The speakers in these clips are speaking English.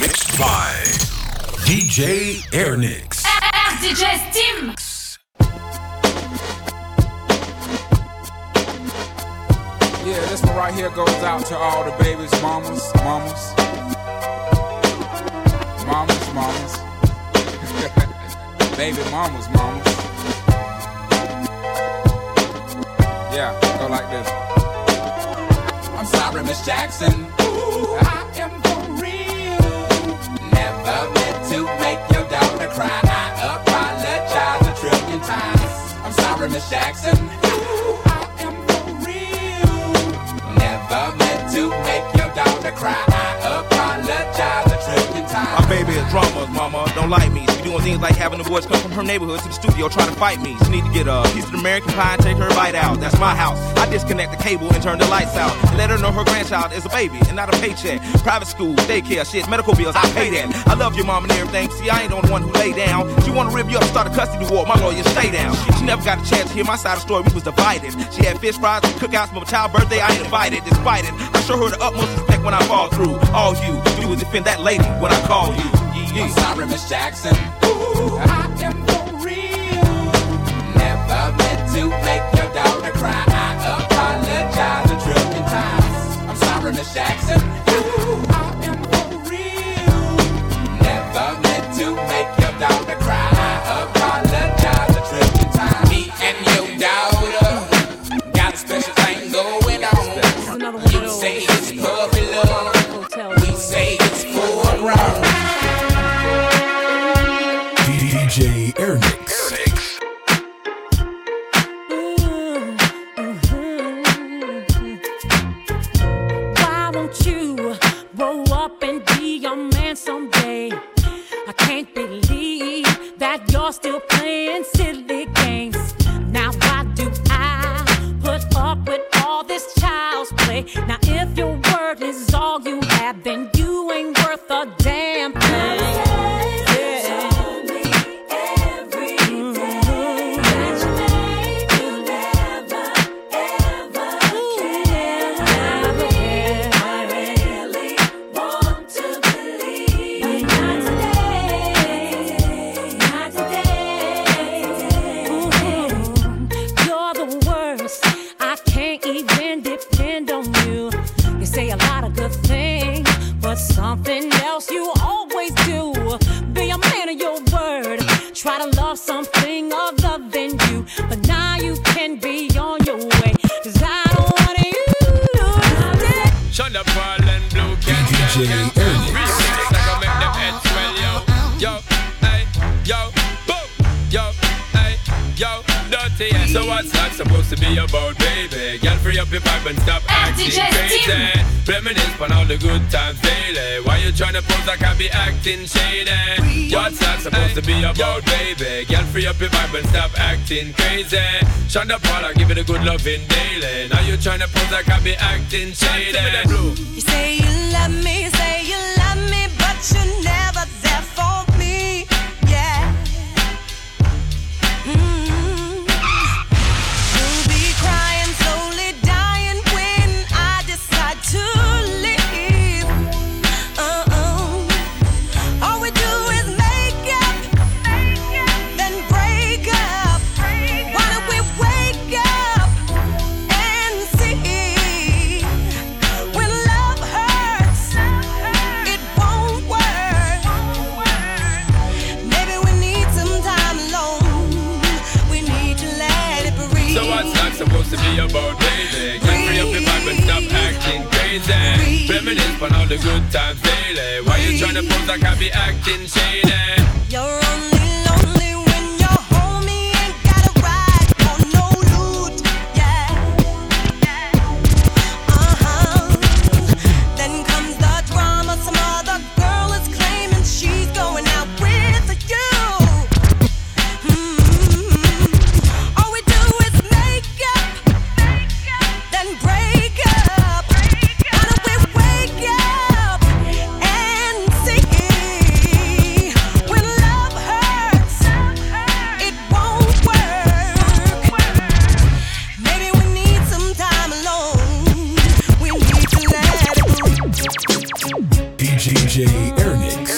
Mixed by DJ Airnix. DJ Steam. Yeah, this one right here goes out to all the babies, mamas. Baby mamas. Yeah, go like this. I'm sorry, Miss Jackson. Ooh, I am for real. Never meant to make your daughter cry. I apologize 1,000,000,000 times. I'm sorry, Miss Jackson. Ooh, I am for real. Never meant to make your daughter cry. I apologize. My baby is drama, mama, don't like me. She doing things like having the boys come from her neighborhood to the studio trying to fight me. She need to get a piece of American pie and take her bite out. That's my house. I disconnect the cable and turn the lights out. And let her know her grandchild is a baby and not a paycheck. Private school, daycare, shit, medical bills, I pay that. I love your mom and everything, see, I ain't the only one who lay down. She wanna rip you up, start a custody war, my lawyer, stay down. She never got a chance to hear my side of the story, we was divided. She had fish fries and cookouts for my child's birthday, I ain't invited. Despite it, I show her the utmost respect when I fall through. All you do is defend that lady when I call you. I'm sorry, Miss Jackson. Ooh, I am for real. Never meant to make your daughter cry. I apologize 1,000,000,000 times. I'm sorry, Miss Jackson. Ooh, I am for real. Never meant to make your daughter cry. I apologize 1,000,000,000 times. Me and your daughter got a special thing going on. You say it's puppy love. We say it's full wrong. DJ Airnix. Why won't you grow up and be your man someday? I can't believe that you're still playing silly games. Now why do I put up with all this child's play? Now if your word is all you have, then you ain't worth a damn thing. Something else you always do. Be a man of your word. Try to love something other than you. But now you can be on your way. 'Cause I don't want you to. Shut up, all and blue cats. DJ Airnix. Like I make them heads swell, yo. Yo, hey, yo, boom. Yo, hey, yo, dirty. So what's that supposed to be about, baby? Girl, free up your vibe and stop acting crazy. Reminisce on all the good times daily. Why you tryna pose like I be acting shady? What's that supposed to be about, baby? Girl, free up your vibe and stop acting crazy. Shonda Paula, give it a good loving daily. Now you tryna pose like I be acting shady. You say you love me, you say you love me, but you never there for me, yeah. About baby, can't free up your vibe and stop acting crazy. Reminisce on all the good times daily. Why you tryna pose like I be acting shady? You're only lonely when you're home. You ain't gotta ride for no loot, yeah. Then comes the drama. Some other girl is claiming she's going out with you. Wake up and see when love hurts. DJ Airnix.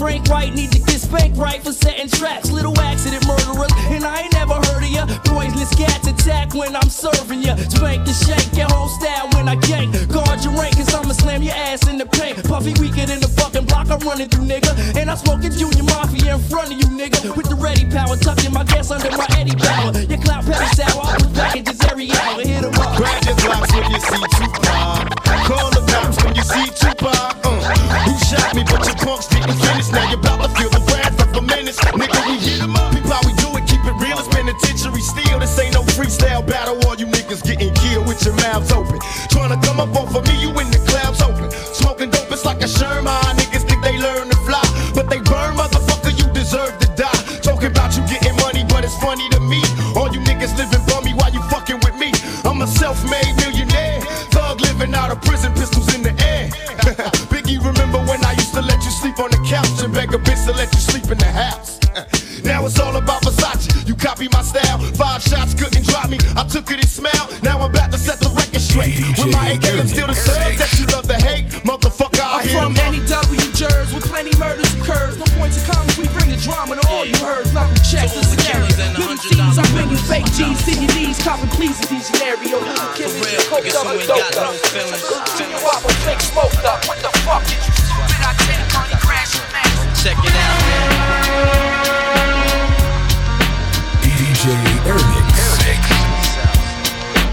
Frank Wright need to get spanked right for setting traps. Little accident murderers, and I ain't never heard of ya. Bracelets, cats attack when I'm serving ya. Spank and shake your whole style when I gank. Guard your rank, cause I'ma slam your ass in the paint. Puffy weaker than the fucking block I'm running through, nigga. And I'm smoking Junior Mafia in front of you, nigga. With the ready power, tucking my gas under my Eddie power. Your clout patty sour, I put packages every hour. Hit 'em up. Grab your blocks when you see Tupac. Call the cops when you see Tupac. Who shot me, but your punks didn't finish. Now you're about to feel the wrath of a menace. Nigga, we hit 'em up. People, how we do it, keep it real. It's penitentiary steel. This ain't no freestyle battle. All you niggas getting killed with your mouths open. Tryna come up off of me, you in the clouds open. Smoking dope, it's like a Sherman. Niggas think they learn to fly, but they burn, motherfucker, you deserve to die. Talking about you getting money, but it's funny to me. All you niggas living bummy, why you fucking with me? I'm a self-made millionaire. Thug living out of prison, pistols in the air. Biggie, remember when I used to let you sleep on the couch and beg a bitch to let you sleep in the house? Now it's all about Versace, you copy my style. 5 shots couldn't drop me, I took it and smiled. Now I'm about to set the record straight. With my AK, I'm still the same that you love to hate. Motherfucker, I'm from NEW Jersey, with plenty murders occurs. No point to come, we bring the drama to all you heard. Floppy checks and scenarios, living scenes, I bring you fake G's. See your knees, cop and please in these scenarios. Kisses, you coked up, doped up. See you out with fake smoked up. What the fuck did you stupid? I did it, honey, crash your mask. Check it out, man. DJ Airnix.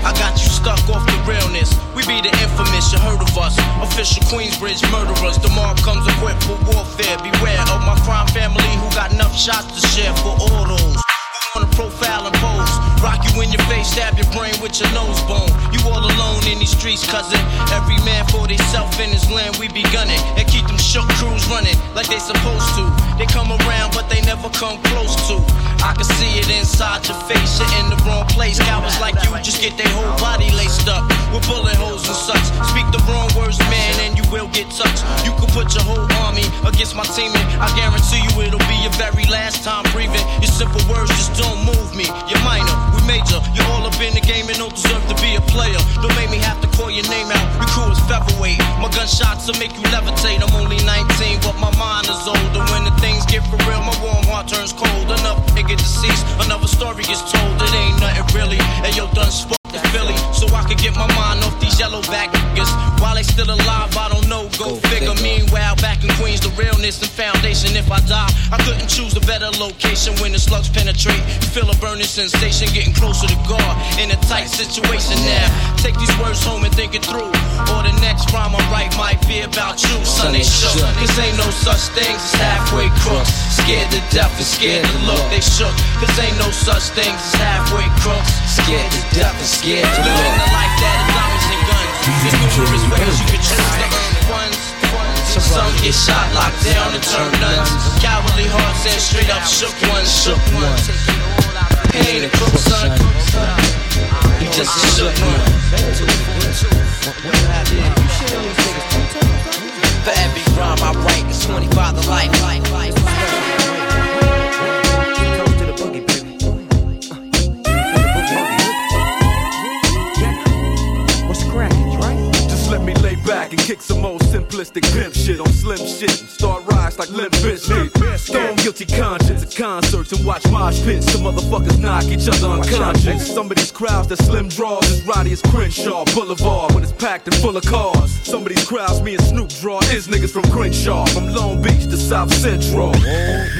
I got you stuck off the realness. We be the infamous, you heard of us. Official Queensbridge murderers. The mob comes equipped for warfare. Beware of my crime family who got enough shots to share for all those who wanna profile and pose. Rock you in your face, stab your brain with your nose bone. You all alone in these streets, cousin. Every man for theyself in his land, we be gunning. And keep them shook crews running like they supposed to. They come around, but they never come close to. I can see it inside your face, you're in the wrong place. Cowards like you just get their whole body laced up with bullet holes and such. Speak the wrong words, man, and you will get touched. You can put your whole army against my teammate. I guarantee you it'll be your very last time breathing. Your simple words just don't move me. You're minor, we major. You're all up in the game and don't deserve to be a player. Don't make me have to call your name out. Your crew is featherweight. My gunshots will make you levitate. I'm only 19, but my mind is older. When the things get for real, my warm heart turns cold. Enough get deceased, another story is told. It ain't nothing really, and yo done spoke to Philly, so I could get my mind off these yellow back niggas. While they still alive, I don't know, go figure. Meanwhile, back in Queens, the realness and foundation. If I die, I couldn't choose a better location. When the slugs penetrate, you feel a burning sensation. Getting closer to God, in a tight situation now. Take these words home and think it through, or the next rhyme I write might be about you. Sunday shook, cause ain't no such thing as halfway crooks. Scared to death and scared to look, they shook, cause ain't no such thing as halfway crooks. Scared to death and scared to look. Living the life that is diamonds and guns. There's numerous ways you can choose to earn the ones. Some get shot, locked down, and turn nuns. Cowardly hearts and straight up shook ones. He ain't a crook, son. He just a shook one. For every rhyme I write, it's 25 to life. Back and kick some old simplistic pimp shit on slim shit and start rise like Limp Bizkit. Stone guilty conscience at concerts and watch mosh pits. Some motherfuckers knock each other unconscious. Some of these crowds that slim draws is rowdy as Crenshaw Boulevard when it's packed and full of cars. Some of these crowds me and Snoop draw is niggas from Crenshaw, from Long Beach to South Central.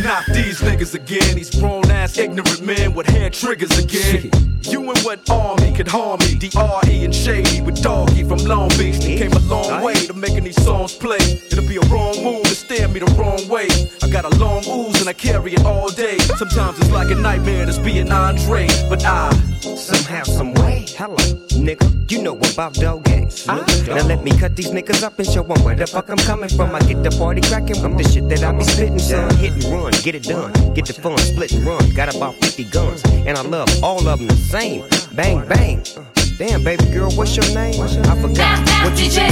Not these niggas again, these grown ass ignorant men with hair triggers again. You and what army could harm me? D.R.E. and Shady with Doggy from Long Beach. They came along way to making these songs play. It'll be a wrong move to stare me the wrong way. I got a long ooze and I carry it all day. Sometimes it's like a nightmare that's being Andre, but I somehow, some way. Hello, nigga, you know about Dogeys. Now let me cut these niggas up and show them where the fuck I'm coming from. I get the party cracking with the shit that I be spitting, son. Hit and run, get it done, get the fun, split and run. Got about 50 guns and I love all of them the same. Bang, bang. Damn, baby girl, what's your name? I forgot. What you say?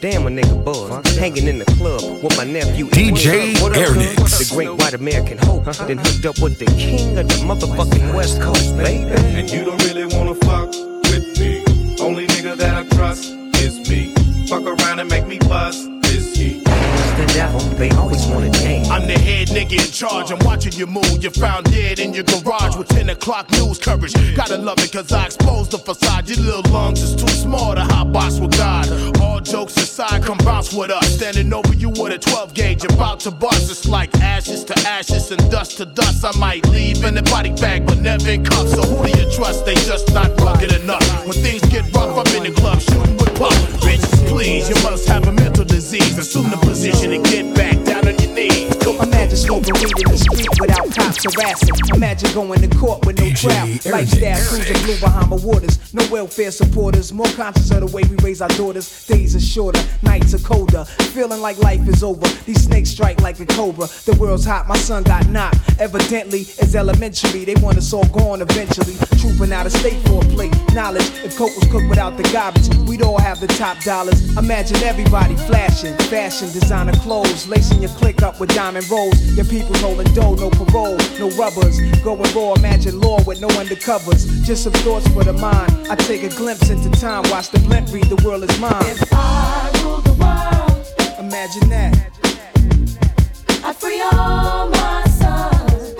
Damn, a nigga buzz. Hanging in the club with my nephew. DJ Airnix. The great white American hope. Then hooked up with the king of the motherfucking West Coast, baby. And you don't really wanna fuck with me. Only nigga that I trust is me. Fuck around and make me bust. It's he. The devil, they always want to change. I'm the head nigga in charge. I'm watching you move. You're found dead in your garage with 10 o'clock news coverage. Gotta love it cause I exposed the facade. Your little lungs is too small to hot box with God. All jokes aside, come bounce with us. Standing over you with a 12 gauge about to bust. It's like ashes to ashes and dust to dust. I might leave in a body bag but never in cuffs. So who do you trust? They just not rugged enough. When things get rough, I'm in the club shooting with puff. Bitches, please, you must have a mental disease. Assume the position and get back down on your knees. Imagine smoking weed in the street without cops harassing. Imagine going to court with no trial. Lifestyle cruising blue behind the waters. No welfare supporters. More conscious of the way we raise our daughters. Days are shorter, nights are colder. Feeling like life is over. These snakes strike like a cobra. The world's hot, my son got knocked. Evidently, it's elementary. They want us all gone eventually. Trooping out of state for a plate. Knowledge, if coke was cooked without the garbage, we'd all have the top dollars. Imagine everybody flashing. Fashion, designer clothes. Lacing your click up with diamonds. Rolls, your people holding dough, no parole, no rubbers. Going raw, imagine law with no undercovers. Just some thoughts for the mind. I take a glimpse into time, watch the blimp read, the world is mine. If I rule the world, imagine that. I free all my sons.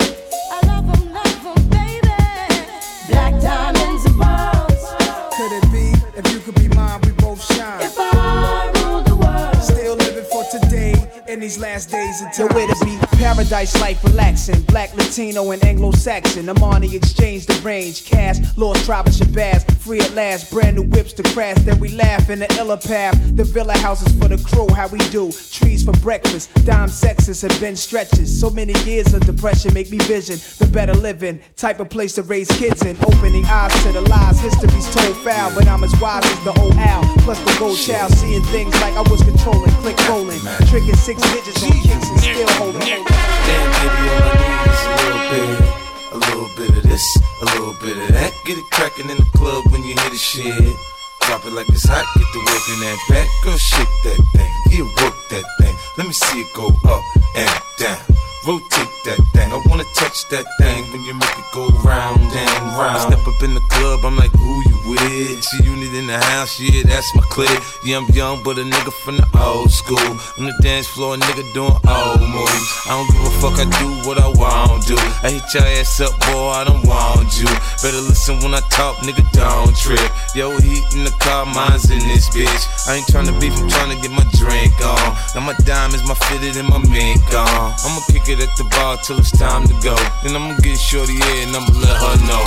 I love them, baby. Black diamonds and pearls. Could it be, if you could be mine, we both shine. If I rule the world, still living for today. In these last days until where to be paradise life relaxing. Black, Latino, and Anglo-Saxon. Amani exchanged the range. Cash, lost tribe and Shabazz. Free at last, brand new whips to crash. Then we laugh in the iller path. The villa houses for the crew, how we do. Trees for breakfast, dime sexes have been stretches. So many years of depression make me vision the better living. Type of place to raise kids in. Opening eyes to the lies, history's told foul. But I'm as wise as the old owl. Plus the gold child, seeing things like I was controlling. Click rolling, tricking six. Digits on kicks and still holding. Damn, baby, all I need is a little bit of this, a little bit of that. Get it crackin' in the club when you hear the shit. Drop it like it's hot, get the work in that back. Girl, shake that thing, yeah, work that thing. Let me see it go up and down. Rotate that thing, I wanna touch that thing. When you make it go round and round. I step up in the club, I'm like, who you with? See you need in the house, yeah, that's my clique. Yeah, I'm young, but a nigga from the old school. On the dance floor, a nigga doing old moves. I don't give a fuck, I do what I want to. I hit your ass up, boy, I don't want you. Better listen when I talk, nigga, don't trip. Yo, heat in the car, mine's in this bitch. I ain't tryna beef, I'm tryna get my drink on. Now my diamonds, my fitted, and my mink on. I'ma kick it at the bar till it's time to go. Then I'ma get shorty here and I'ma let her know.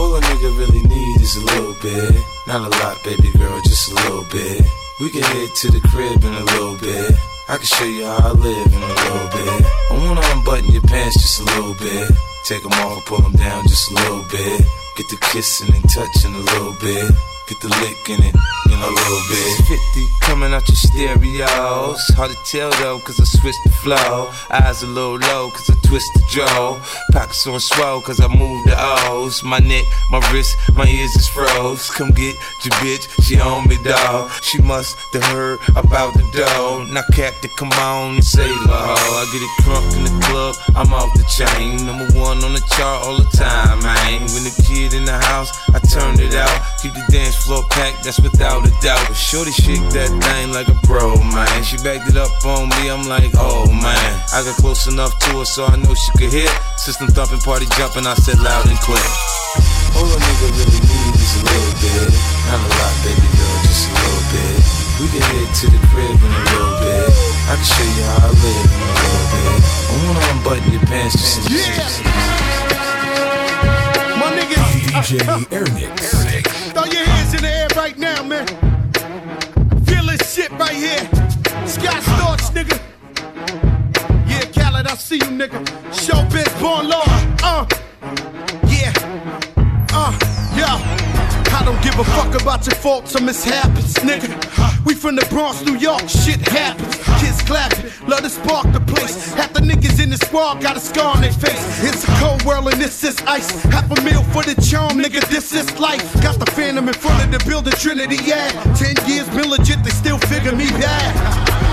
All a nigga really need is a little bit. Not a lot, baby girl, just a little bit. We can head to the crib in a little bit. I can show you how I live in a little bit. I wanna unbutton your pants just a little bit. Take them all, pull them down just a little bit. Get the kissing and touching a little bit. Get the lick in it, in a little bit. 50 coming out your stereos. Hard to tell though, cause I switched the flow. Eyes a little low, cause I twist the jaw. Pockets on swole, cause I move the O's. My neck, my wrist, my ears is froze. Come get your bitch, she on me dawg. She must have heard about the dough. Now Captain, come on and save her hoe. I get it crunk in the club, I'm off the chain. Number one on the chart all the time, man. When the kid in the house, I turn it out. Keep the dance floor packed, that's without a doubt. But shorty shake that thing like a bro, man. She backed it up on me, I'm like, oh man. I got close enough to her so I know she could hear. System thumping, party jumping, I said loud and clear. All a nigga really need is a little bit. Not a lot, baby girl, just a little bit. We can head to the crib in a little bit. I can show you how I live in a little bit. I wanna unbutton your pants just yeah. My nigga DJ Airnix. Throw your hands in the air right now, man. Feel this shit right here. Scott Storch, nigga. Yeah, Khaled, I see you, nigga. Showbiz, born law. Yeah. Yeah. I don't give a fuck about your faults or mishaps, nigga. We from the Bronx, New York, shit happens. Kids clapping, love to spark the place. Half the niggas in the squad got a scar on their face. It's a cold world and this is ice. Half a meal for the charm, nigga, this is life. Got the phantom in front of the building, Trinity, yeah. 10 years been legit, they still figure me bad.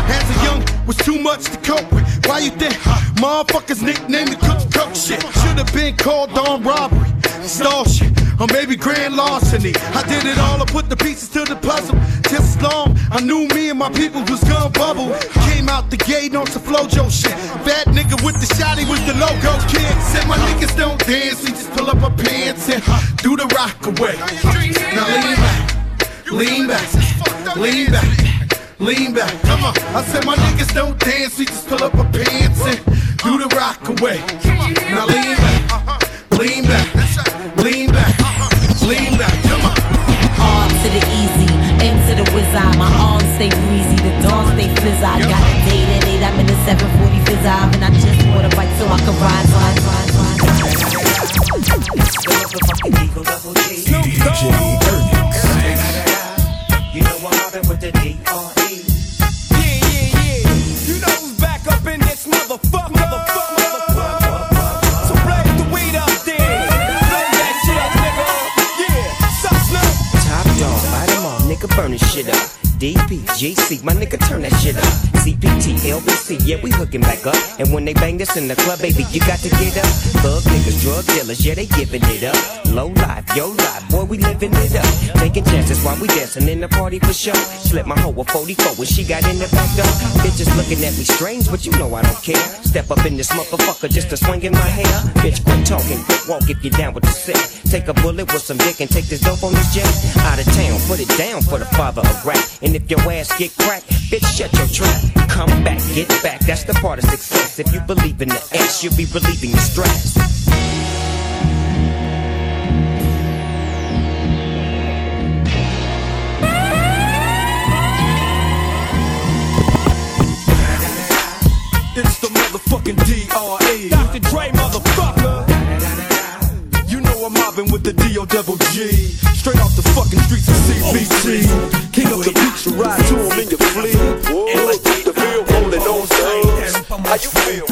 As a young, was too much to cope with. Why you think motherfuckers nicknamed the cook shit? Should've been called on robbery, stall shit. or maybe grand larceny. I did it all, I put the pieces to the puzzle. Just as long, I knew me and my people was gun bubble. Came out the gate on some flojo shit. Bad nigga with the shotty was the logo kid. Said my niggas don't dance, we just pull up our pants and do the rock away. Now lean back, lean back, lean back, lean back. Come on. I said my niggas don't dance, we just pull up our pants and do the rock away. Now lean back, lean back, lean back, lean back. Come on. R to the easy, M to the wizard. My arms stay greasy, the dawn stay flizzy. I got a date at 8, I'm in the 740 fizzy, and I just bought a bike so I can ride. DJ Airnix. You know I'm mobbing with the D.R.E. Yeah, yeah, yeah. You know who's back up in this motherfucker. Burn this shit up. DPGC, my nigga, turn that shit up. CPT, LBC, yeah, we hooking back up. And when they bang this in the club, baby, you got to get up. Thug niggas, drug dealers, yeah, they giving it up. Low life, yo life, boy, we living it up. Taking chances while we dancing in the party for sure. Slipped my hoe with 44 when she got in the back door. Bitches looking at me strange, but you know I don't care. Step up in this motherfucker just to swing in my hair. Bitch, quit talking, quit walk if you down with the sick. Take a bullet with some dick and take this dope on this jet. Out of town, put it down for the father of rap. And if your ass get cracked, bitch, shut your trap. Come back, get back, that's the part of success. If you believe in the ass, you'll be relieving your stress. It's the motherfucking D.R.E. Dr. Dre, motherfucker. You know I'm mobbing with the D.O.G.G. Straight off the fucking streets of CBT. King of the beach, you ride to him in your fleet. Whoa, the bill rolling on things. How you feel?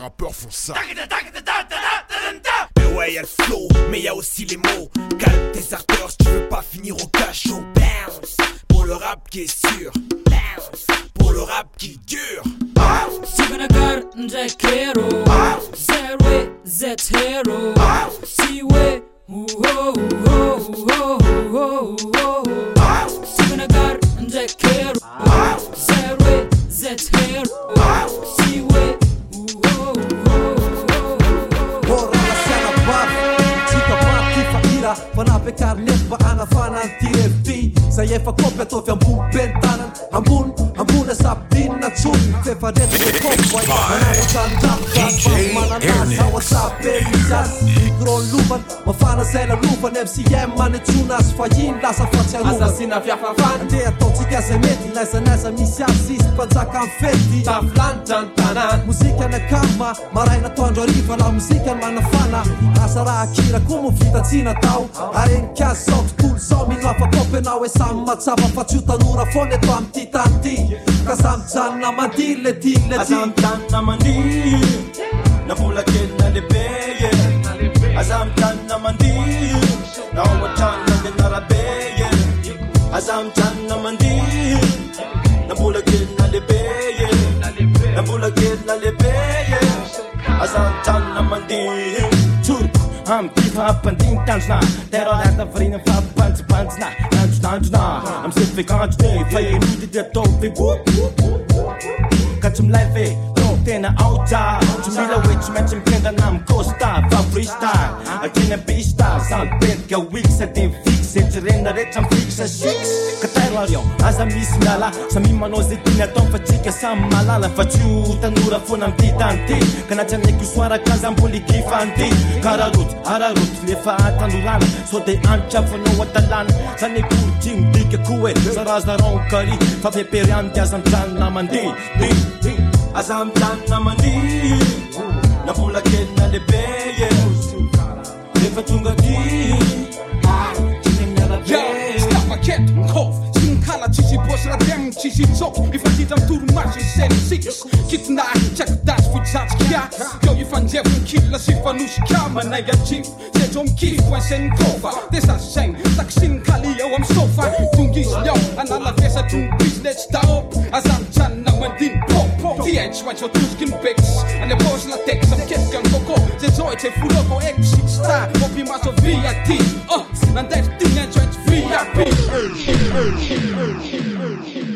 Rappeurs font ça. Mais ouais, y'a le flow, mais y'a aussi les mots. Calme tes artères si tu veux pas finir au cachot. Bounce pour le rap qui est sûr. Bounce pour le rap qui dure. Si vous n'avez n'jekero, zéro zéro. Si ouais, oh oh oh oh oh oh. Si vous n'avez n'jekero, zéro zéro. Si ouais. Vanapé karnetba ana fanan TFT. Säger för koppet och för bobentanen. Han borde satt din action. Träffa det som koppar. Man har utan dampar. Man har nasa och satt bevisas. Grån luvan. Man fannar sällan luvan. MCM man är tunas. Fajin lasa fratja luvan. Assassina fjärfan. Fan det är tot. Sikar sig med till. Läsa näsa missar sist. Pansa kanfetti. Taflan tantanan. Musiken är kamma. Man regnar tåndra rivarna. Musiken man är fanna. Asara akira. Kom och flytta sina tau. Är en kassa och skol som min lappa poppen av är samma samma facciuta nura från ett vanti tanti ka samtanna man dille dille samtanna man di la bolla che la le beye samtanna man di la otanna de la beye samtanna man di la bolla che la le beye la bolla che la le beye samtanna man di. I'm diva up and ding dansna. Terror at the vrienden van pants pantsna. Dansna. I'm sick of can't stay. Play me the dope. Got some life. No, 때나 오자 준비를 외치면 팬다 남 고스타 파 프리스타일 아기는 비스타 상빈 겨 윅세 딘 픽세 트렌 나래 참 픽세 식스 그따일 어려 아사 미스나라 사미만 오세 디나 똥 파치가 삼말라 파추 우탄우라 푸남 디단티 그나찬 내구 수아라 칸잠 볼리 기판티 가라룻 아라룻 레파 아탄우란 소대 안참 포노 와탈란 사니 푸팅 디게 쿠에 사라자 롱카리 파페 페리안티 아삼찬 나만디 디 As I'm done, I'm a knee. Na pula kena de beye. Never tunga di. Ah, chini na la beye. Stop a cat, cough. Kala chichi bosh la dem chichi chok if I did I'm too much in 76 kitna check that for such yeah yo you find every kid la si fanush kama na ya chip se jom ki when sen cover this a shame taksin kali yo I'm so far tungi yo anala fesa tun business down as I'm chan na when din pop pop th when your two skin picks and the bosh la text some kid can go the joy te full of exit star what you must be a t and that thing and joint VIP Hey, hey, hey, hey, hey, hey, hey, hey.